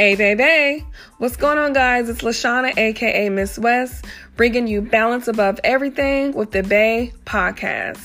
Hey, baby. What's going on, guys? It's LaShawna, aka Miss West, bringing you Balance Above Everything with the Bay Podcast.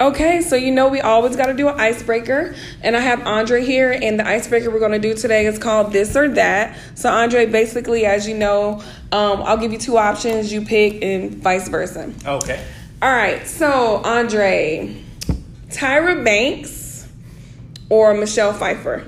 Okay, so you know we always got to do an icebreaker, and I have Andre here, and the icebreaker we're going to do today is called This or That. So, Andre, basically, as you know, I'll give you two options, you pick, and vice versa. Okay. All right, so, Andre, Tyra Banks or Michelle Pfeiffer?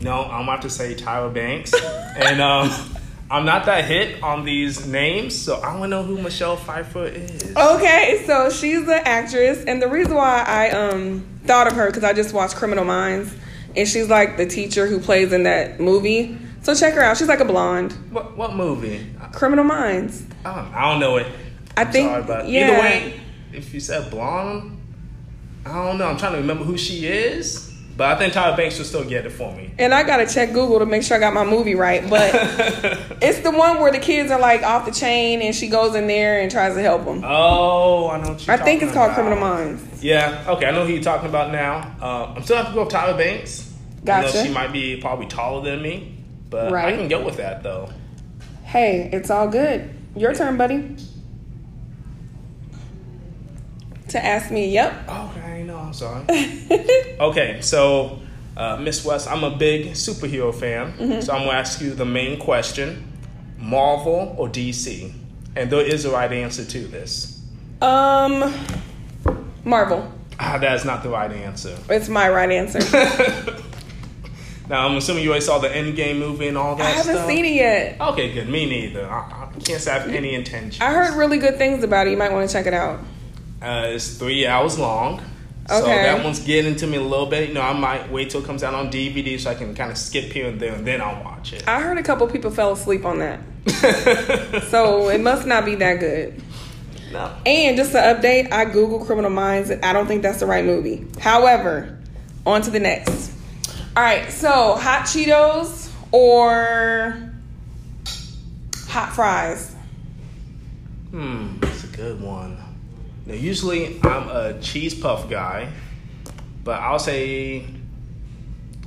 No, I'm about to say Tyra Banks. And I'm not that hit on these names, so I don't know who Michelle Pfeiffer is. Okay, so she's an actress. And the reason why I thought of her, because I just watched Criminal Minds. And she's like the teacher who plays in that movie. So check her out. She's like a blonde. What movie? Criminal Minds. I don't know it. I think, sorry, but yeah. Either way, if you said blonde, I don't know. I'm trying to remember who she is. But I think Tyra Banks will still get it for me. And I got to check Google to make sure I got my movie right. But it's the one where the kids are like off the chain and she goes in there and tries to help them. Oh, I know what you're talking about. I think it's called Criminal Minds. Yeah. Okay, I know who you're talking about now. I'm still have to go with Tyra Banks. Gotcha. I know she might be probably taller than me. But right. I can go with that, though. Hey, it's all good. Your turn, buddy. To ask me, yep. Okay, no, I'm sorry. Okay, so Miss West, I'm a big superhero fan, so I'm gonna ask you the main question: Marvel or DC? And there is a right answer to this. Marvel. That's not the right answer. It's my right answer. Now I'm assuming you already saw the Endgame movie and all that. I haven't seen it yet. Okay, good. Me neither. I can't say I have any intentions. I heard really good things about it. You might want to check it out. It's 3 hours long, okay. So that one's getting to me a little bit. You know, I might wait till it comes out on DVD so I can kind of skip here and there, and then I'll watch it. I heard a couple people fell asleep on that, so it must not be that good. No. And just to update, I Googled Criminal Minds. I don't think that's the right movie. However, on to the next. All right, so Hot Cheetos or Hot Fries? That's a good one. Now, usually I'm a cheese puff guy, but I'll say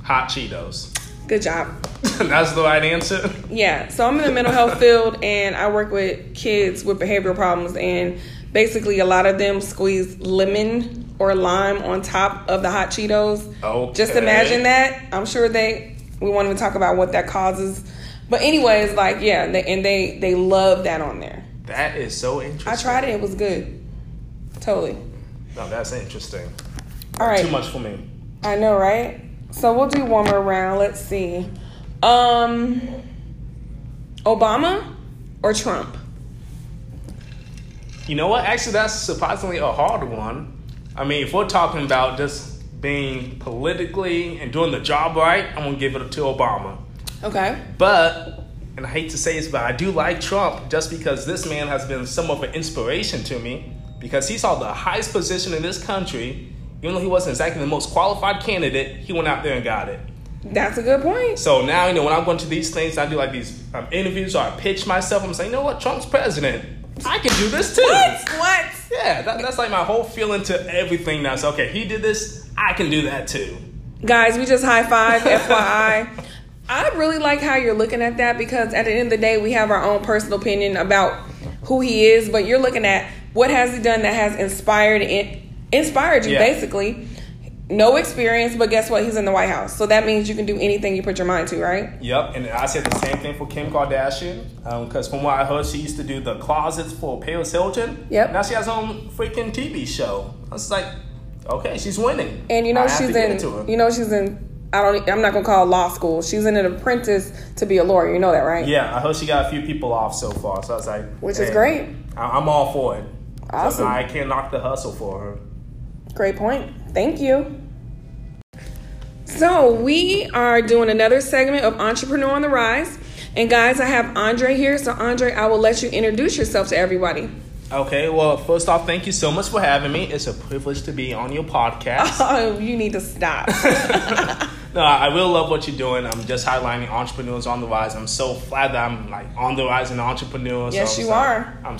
Hot Cheetos. Good job. That's the right answer? Yeah. So I'm in the mental health field, and I work with kids with behavioral problems, and basically a lot of them squeeze lemon or lime on top of the Hot Cheetos. Okay. Just imagine that. I'm sure we wanted to talk about what that causes. But anyways, they love that on there. That is so interesting. I tried it. It was good. Totally. No, that's interesting. All right. Too much for me. I know, right? So we'll do one more round. Let's see. Obama or Trump? You know what? Actually, that's surprisingly a hard one. I mean, if we're talking about just being politically and doing the job right, I'm going to give it to Obama. Okay. But, and I hate to say this, but I do like Trump just because this man has been somewhat of an inspiration to me. Because he saw the highest position in this country, even though he wasn't exactly the most qualified candidate, he went out there and got it. That's a good point. So now, you know, when I'm going to these things, I do like these interviews, or I pitch myself, I'm saying, you know what, Trump's president. I can do this too. What? Yeah, that's like my whole feeling to everything now. So, okay, he did this, I can do that too. Guys, we just high-five, FYI. I really like how you're looking at that because at the end of the day, we have our own personal opinion about who he is, but you're looking at what has he done that has inspired you, yeah. Basically? No experience, but guess what? He's in the White House. So that means you can do anything you put your mind to, right? Yep, and I said the same thing for Kim Kardashian because from what I heard, she used to do the closets for Paris Hilton. Yep. Now she has her own freaking TV show. I was like, okay, she's winning. And you know I'm not going to call it law school. She's in an apprentice to be a lawyer. You know that, right? Yeah, I heard she got a few people off so far. So I was like, which is great. I'm all for it. Awesome. So I can't knock the hustle for her. Great point. Thank you. So we are doing another segment of Entrepreneur on the Rise. And guys, I have Andre here. So Andre, I will let you introduce yourself to everybody. Okay, well, first off, thank you so much for having me. It's a privilege to be on your podcast. Oh, you need to stop. No, I will love what you're doing. I'm just highlighting entrepreneurs on the rise. I'm so glad that I'm like on the rise and entrepreneur. Yes, so you are. I'm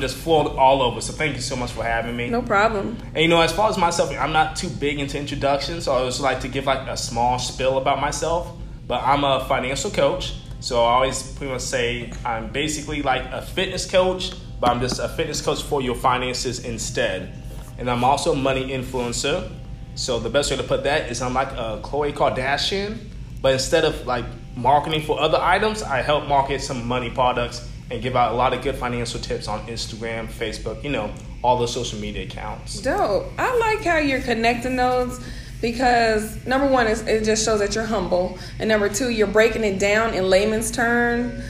just floored all over. So thank you so much for having me. No problem. And you know, as far as myself, I'm not too big into introductions, so I just like to give like a small spill about myself. But I'm a financial coach, so I always pretty much say I'm basically like a fitness coach, but I'm just a fitness coach for your finances instead. And I'm also a money influencer. So the best way to put that is I'm like a Chloe Kardashian, but instead of like marketing for other items, I help market some money products and give out a lot of good financial tips on Instagram, Facebook, you know, all the social media accounts. Dope. I like how you're connecting those because number one, it just shows that you're humble. And number two, you're breaking it down in layman's term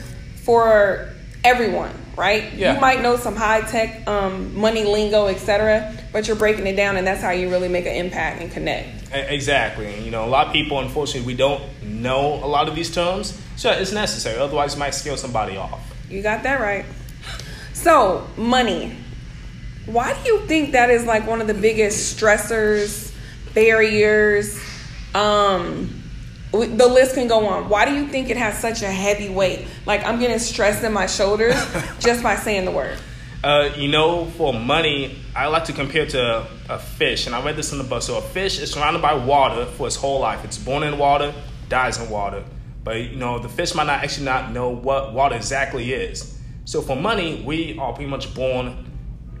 for everyone, right? Yeah. You might know some high-tech money lingo, etc., but you're breaking it down, and that's how you really make an impact and connect. Exactly. And, you know, a lot of people, unfortunately, we don't know a lot of these terms, so it's necessary. Otherwise, you might scare somebody off. You got that right. So, money. Why do you think that is, like, one of the biggest stressors, barriers? The list can go on. Why do you think it has such a heavy weight? Like, I'm getting stressed in my shoulders just by saying the word. You know, for money, I like to compare it to a fish. And I read this in the book. So a fish is surrounded by water for its whole life. It's born in water, dies in water. But, you know, the fish might not know what water exactly is. So for money, we are pretty much born.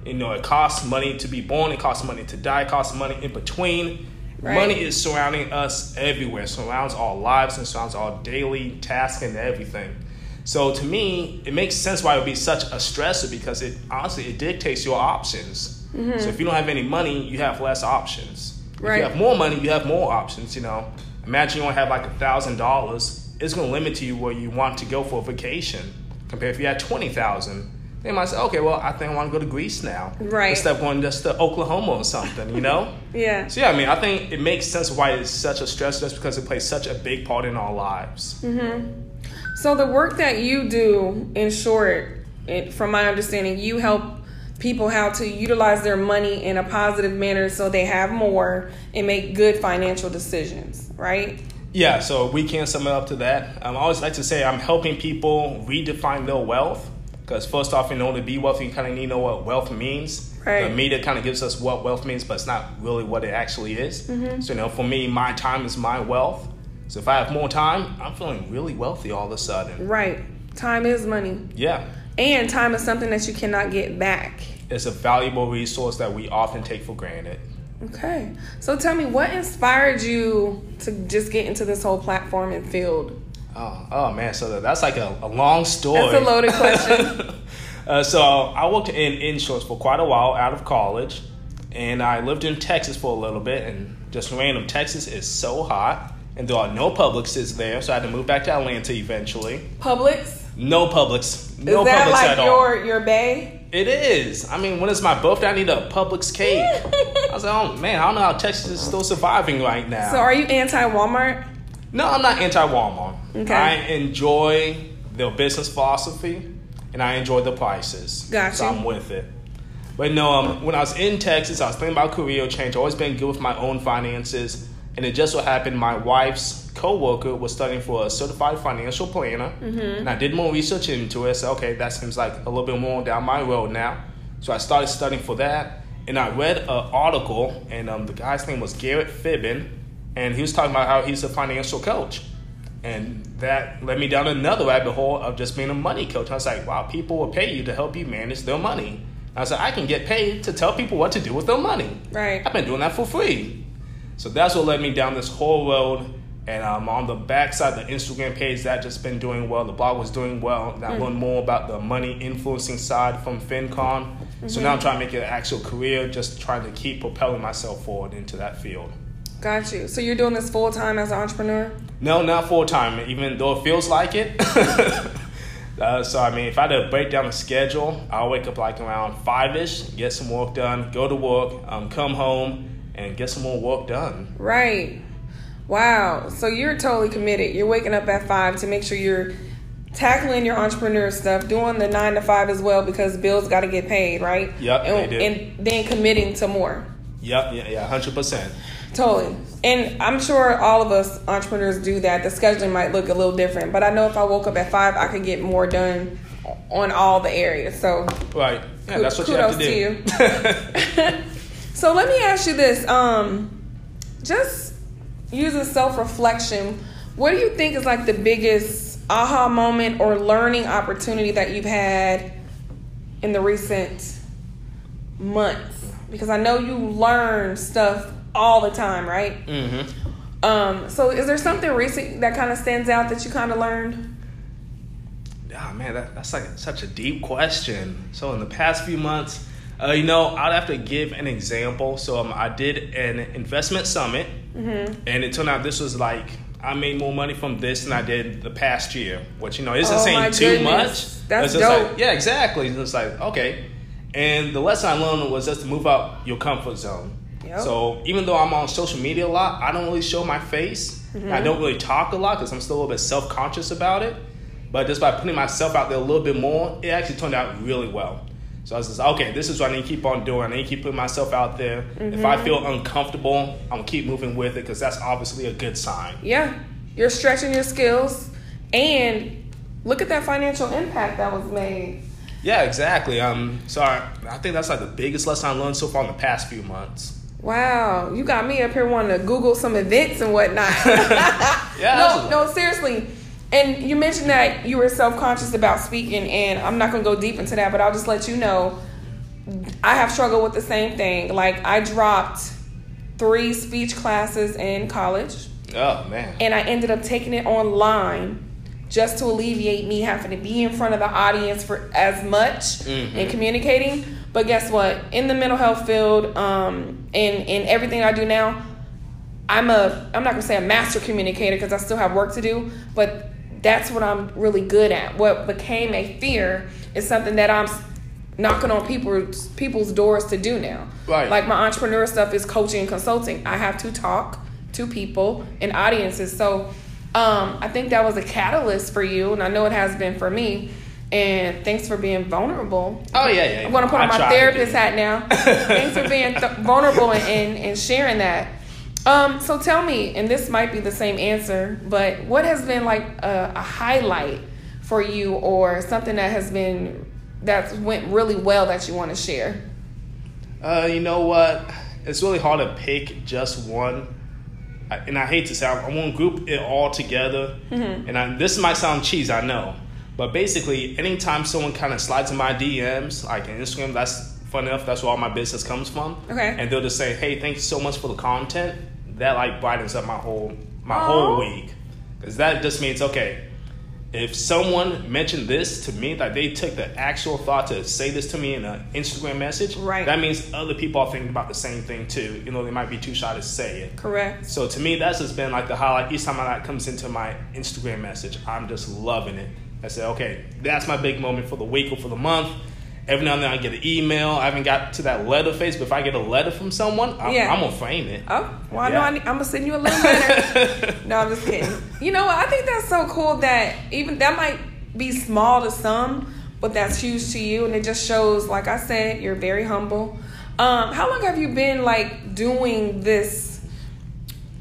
You know, it costs money to be born. It costs money to die. It costs money in between. Right. Money is surrounding us everywhere. It surrounds our lives and surrounds our daily tasks and everything. So to me, it makes sense why it would be such a stressor because it honestly, it dictates your options. Mm-hmm. So if you don't have any money, you have less options. Right. If you have more money, you have more options, you know. Imagine you only have like $1,000. It's going to limit you where you want to go for a vacation. Compared if you had $20,000. They might say, okay, well, I think I want to go to Greece now. Right. Instead of going just to Oklahoma or something, you know? Yeah. So, yeah, I mean, I think it makes sense why it's such a stress just because it plays such a big part in our lives. Mm-hmm. So the work that you do, in short, from my understanding, you help people how to utilize their money in a positive manner so they have more and make good financial decisions, right? Yeah, so we can sum it up to that. I always like to say I'm helping people redefine their wealth because first off, in order to be wealthy, you kind of need to know what wealth means. Right. The media kind of gives us what wealth means, but it's not really what it actually is. Mm-hmm. So, you know, for me, my time is my wealth. So if I have more time, I'm feeling really wealthy all of a sudden. Right. Time is money. Yeah. And time is something that you cannot get back. It's a valuable resource that we often take for granted. Okay. So tell me, what inspired you to just get into this whole platform and field? Oh man. So that's like a long story. That's a loaded question. So I worked in insurance for quite a while out of college. And I lived in Texas for a little bit. And just random, Texas is so hot. And there are no Publixes there, so I had to move back to Atlanta eventually. Publix? No Publix. No Publix at all. Is that like your bay? It is. I mean, when it's my birthday, I need a Publix cake. I was like, oh, man, I don't know how Texas is still surviving right now. So are you anti-Walmart? No, I'm not anti-Walmart. Okay. I enjoy their business philosophy, and I enjoy the prices. Gotcha. So I'm with it. But no, when I was in Texas, I was thinking about career change. I've always been good with my own finances. And it just so happened my wife's coworker was studying for a certified financial planner. Mm-hmm. And I did more research into it. So, okay, that seems like a little bit more down my road now. So I started studying for that. And I read an article, and the guy's name was Garrett Phibben. And he was talking about how he's a financial coach. And that led me down another rabbit hole of just being a money coach. I was like, wow, people will pay you to help you manage their money. I was like, I can get paid to tell people what to do with their money. Right. I've been doing that for free. So that's what led me down this whole road. And on the backside of the Instagram page, that just been doing well. The blog was doing well. And I learned more about the money influencing side from FinCon. Mm-hmm. So now I'm trying to make it an actual career, just trying to keep propelling myself forward into that field. Got you. So you're doing this full-time as an entrepreneur? No, not full-time, even though it feels like it. So, I mean, if I had to break down the schedule, I'll wake up like around 5-ish, get some work done, go to work, come home, and get some more work done. Right. Wow. So you're totally committed. You're waking up at 5 to make sure you're tackling your entrepreneur stuff, doing the 9 to 5 as well because bills got to get paid, right? Yep, and then committing to more. Yep, yeah, 100%. Totally. And I'm sure all of us entrepreneurs do that. The scheduling might look a little different, but I know if I woke up at 5, I could get more done on all the areas. So right, yeah, that's what you have to do. Kudos to you. So let me ask you this: just using self-reflection, what do you think is like the biggest aha moment or learning opportunity that you've had in the recent months? Because I know you learn stuff all the time, right? Mm-hmm. So is there something recent that kind of stands out that you kind of learned? Oh, man, that's like such a deep question. So in the past few months, I'd have to give an example. So I did an investment summit, mm-hmm. and it turned out this was like I made more money from this than I did the past year, which, isn't saying too much. That's dope. Like, yeah, exactly. It's like, okay. And the lesson I learned was just to move out your comfort zone. Yep. So even though I'm on social media a lot, I don't really show my face. Mm-hmm. I don't really talk a lot because I'm still a little bit self-conscious about it. But just by putting myself out there a little bit more, it actually turned out really well. So I was just, okay, this is what I need to keep on doing. I need to keep putting myself out there. Mm-hmm. If I feel uncomfortable, I'm going to keep moving with it because that's obviously a good sign. Yeah. You're stretching your skills. And look at that financial impact that was made. Yeah, exactly. I think that's like the biggest lesson I learned so far in the past few months. Wow. You got me up here wanting to Google some events and whatnot. Yeah, no, seriously. And you mentioned that you were self-conscious about speaking, and I'm not going to go deep into that, but I'll just let you know I have struggled with the same thing. Like, I dropped 3 speech classes in college. Oh, man. And I ended up taking it online just to alleviate me having to be in front of the audience for as much mm-hmm. and communicating. But guess what? In the mental health field, in everything I do now, I'm not going to say a master communicator because I still have work to do, but that's what I'm really good at. What became a fear is something that I'm knocking on people's doors to do now. Right. Like my entrepreneur stuff is coaching and consulting. I have to talk to people and audiences. So I think that was a catalyst for you, and I know it has been for me. And thanks for being vulnerable. Oh, yeah. I'm going to put on my therapist hat now. Thanks for being vulnerable and sharing that. So tell me, and this might be the same answer, but what has been like a highlight for you or something that has been, that went really well that you want to share? You know what? It's really hard to pick just one. And I hate to say, I want to group it all together. Mm-hmm. And this might sound cheesy, I know. But basically, anytime someone kind of slides in my DMs, like on Instagram, fun enough, that's where all my business comes from. Okay. And they'll just say, hey, thank you so much for the content. That like brightens up my whole week. Because that just means, okay, if someone mentioned this to me, like they took the actual thought to say this to me in an Instagram message, right. That means other people are thinking about the same thing too. They might be too shy to say it. Correct. So to me, that's just been like the highlight. Each time that comes into my Instagram message, I'm just loving it. I say, okay, that's my big moment for the week or for the month. Every now and then I get an email. I haven't got to that letter phase, but if I get a letter from someone, I'm going to frame it. Oh, well, yeah. I know I'm going to send you a letter. No, I'm just kidding. You know what? I think that's so cool that even that might be small to some, but that's huge to you. And it just shows, like I said, you're very humble. How long have you been like doing this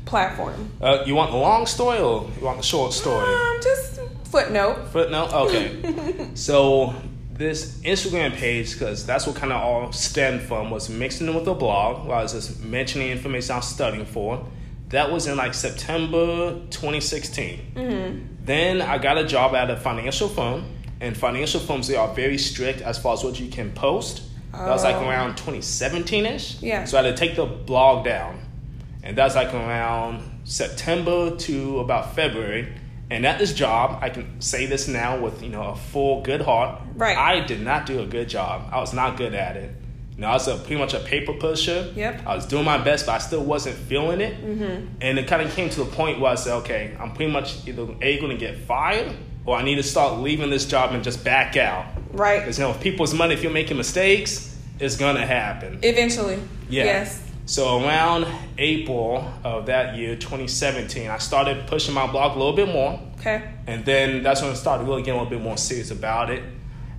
platform? You want the long story or you want the short story? Just footnote. Footnote? Okay. So this Instagram page, because that's what kind of all stemmed from, was mixing in with a blog where I was just mentioning information I was studying for. That was in like September 2016. Mm-hmm. Then I got a job at a financial firm, and financial firms, they are very strict as far as what you can post. Oh. That was like around 2017-ish. Yeah. So I had to take the blog down. And that's like around September to about February. And at this job, I can say this now with, a full good heart. Right. I did not do a good job. I was not good at it. I was pretty much a paper pusher. Yep. I was doing my best, but I still wasn't feeling it. Mm-hmm. And it kind of came to the point where I said, okay, I'm pretty much either A, going to get fired, or I need to start leaving this job and just back out. Right. Because, if people's money, if you're making mistakes, it's going to happen. Eventually. Yeah. Yes. So around April of that year, 2017, I started pushing my blog a little bit more. Okay. And then that's when I started really getting a little bit more serious about it.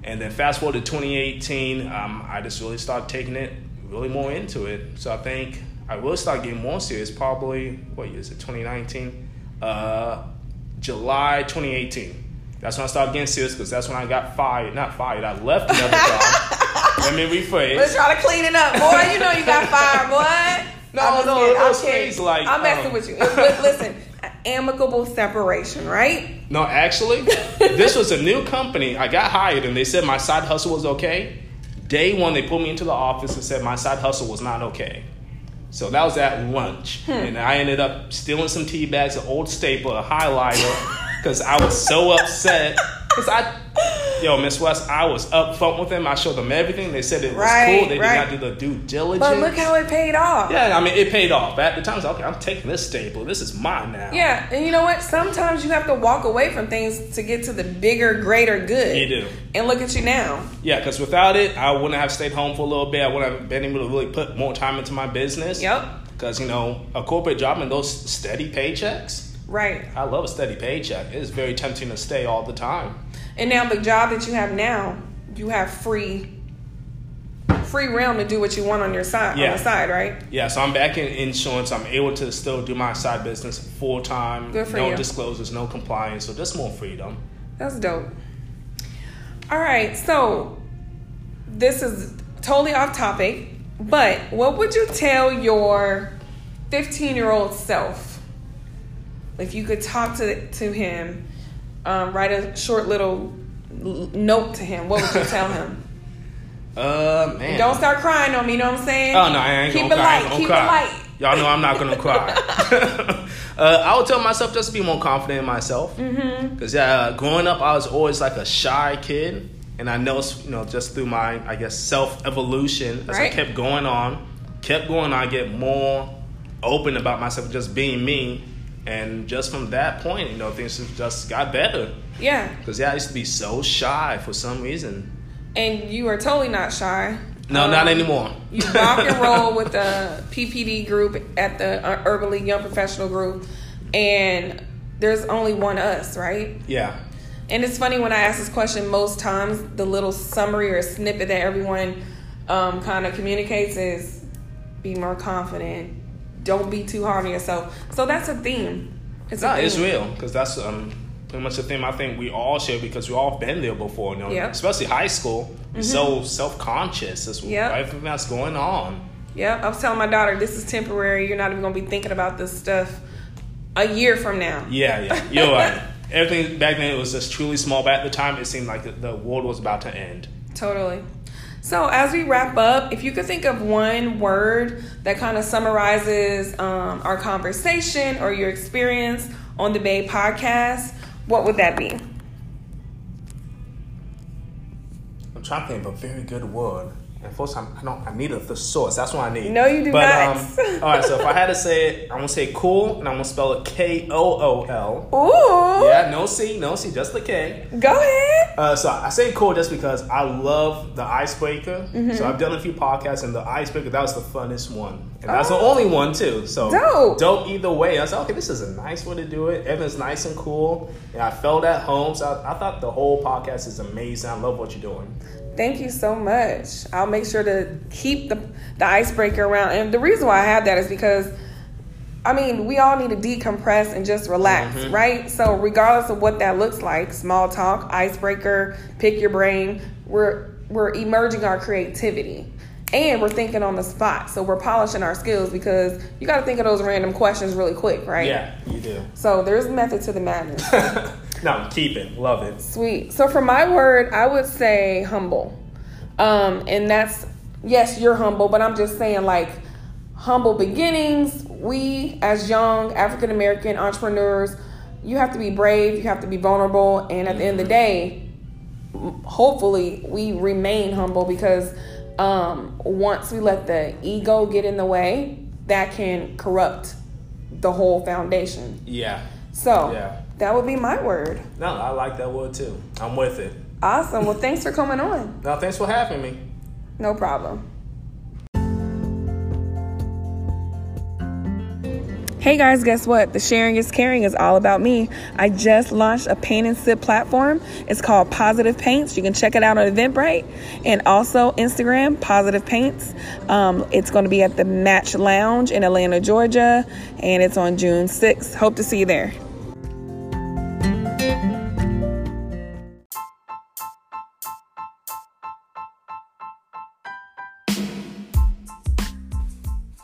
And then fast forward to 2018, I just really started taking it really more into it. So I think I will start getting more serious probably, what year is it, 2019? July 2018. That's when I started getting serious because that's when I got fired. Not fired, I left another job. Let me rephrase. Let's try to clean it up. Boy, you know you got fired, boy. I'm messing with you. Listen, amicable separation, right? No, actually, this was a new company. I got hired and they said my side hustle was okay. Day one, they pulled me into the office and said my side hustle was not okay. So that was at lunch. And I ended up stealing some tea bags, an old staple, a highlighter. Because I was so upset. Because Miss West, I was upfront with them. I showed them everything. They said it was cool. They did not do the due diligence. But look how it paid off. Yeah, I mean, it paid off. At the time, I was like, okay, I'm taking this staple. This is mine now. Yeah, and you know what? Sometimes you have to walk away from things to get to the bigger, greater good. You do. And look at you now. Yeah, because without it, I wouldn't have stayed home for a little bit. I wouldn't have been able to really put more time into my business. Yep. Because, a corporate job and those steady paychecks. Right. I love a steady paycheck. It's very tempting to stay all the time. And now the job that you have now, you have free realm to do what you want on your side, on the side, right? Yeah, so I'm back in insurance. I'm able to still do my side business full time. Good for you. No disclosures, no compliance, so just more freedom. That's dope. All right, so this is totally off topic, but what would you tell your 15-year-old self? If you could talk to him, write a short little note to him, what would you tell him? Man. Don't start crying on me, you know what I'm saying? Oh, no, I ain't going to cry. Keep it light. Y'all know I'm not going to cry. I would tell myself just to be more confident in myself. Because growing up, I was always like a shy kid. And I noticed, just through my, I guess, self-evolution, as I kept going on, I get more open about myself, just being me. And just from that point, things just got better. Yeah. Because, I used to be so shy for some reason. And you are totally not shy. No, not anymore. You rock and roll with the PPD group at the Urban League Young Professional Group. And there's only one us, right? Yeah. And it's funny when I ask this question, most times the little summary or snippet that everyone kind of communicates is be more confident. Don't be too hard on yourself. So that's a theme. It's real, because that's pretty much a theme I think we all share, because we all been there before. Especially high school, we're so self-conscious. That's everything that's going on. Yep. I was telling my daughter, this is temporary. You're not even going to be thinking about this stuff a year from now. Yeah. You're right. Everything back then, it was just truly small. But at the time, it seemed like the world was about to end. Totally. So as we wrap up, if you could think of one word that kind of summarizes our conversation or your experience on the Bay Podcast, what would that be? I'm trying to think of a very good word. And first, I need a thesaurus. That's what I need. No, you do not. All right, so if I had to say it, I'm going to say cool, and I'm going to spell it Kool. Ooh. Yeah, no C, just the K. Go ahead. So I say cool just because I love the icebreaker. So I've done a few podcasts, and the icebreaker, that was the funnest one. And that's the only one, too. So dope either way. I was like, okay, this is a nice way to do it. Everything's nice and cool. And I felt at home. So I thought the whole podcast is amazing. I love what you're doing. Thank you so much. I'll make sure to keep the icebreaker around. And the reason why I have that is because, I mean, we all need to decompress and just relax, right? So regardless of what that looks like, small talk, icebreaker, pick your brain, we're emerging our creativity. And we're thinking on the spot. So we're polishing our skills, because you got to think of those random questions really quick, right? Yeah, you do. So there's method to the madness. No, keep it. Love it. Sweet. So for my word, I would say humble. And that's, yes, you're humble, but I'm just saying, like, humble beginnings. We, as young African-American entrepreneurs, you have to be brave. You have to be vulnerable. And at the end of the day, hopefully we remain humble, because once we let the ego get in the way, that can corrupt the whole foundation. Yeah. So that would be my word. No, I like that word too. I'm with it. Awesome. Well, thanks for coming on. No, thanks for having me. No problem. Hey guys, guess what? The Sharing is Caring is all about me. I just launched a paint and sip platform. It's called Positive Paints. You can check it out on Eventbrite and also Instagram, Positive Paints. It's going to be at the Match Lounge in Atlanta, Georgia, and it's on June 6th. Hope to see you there.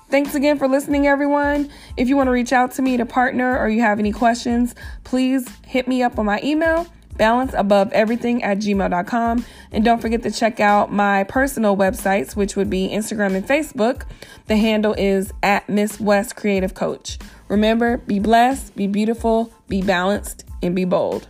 Thanks again for listening, everyone. If you want to reach out to me to partner or you have any questions, please hit me up on my email, balanceaboveeverything@gmail.com. And don't forget to check out my personal websites, which would be Instagram and Facebook. The handle is @MissWestCreativeCoach. Remember, be blessed, be beautiful, be balanced, and be bold.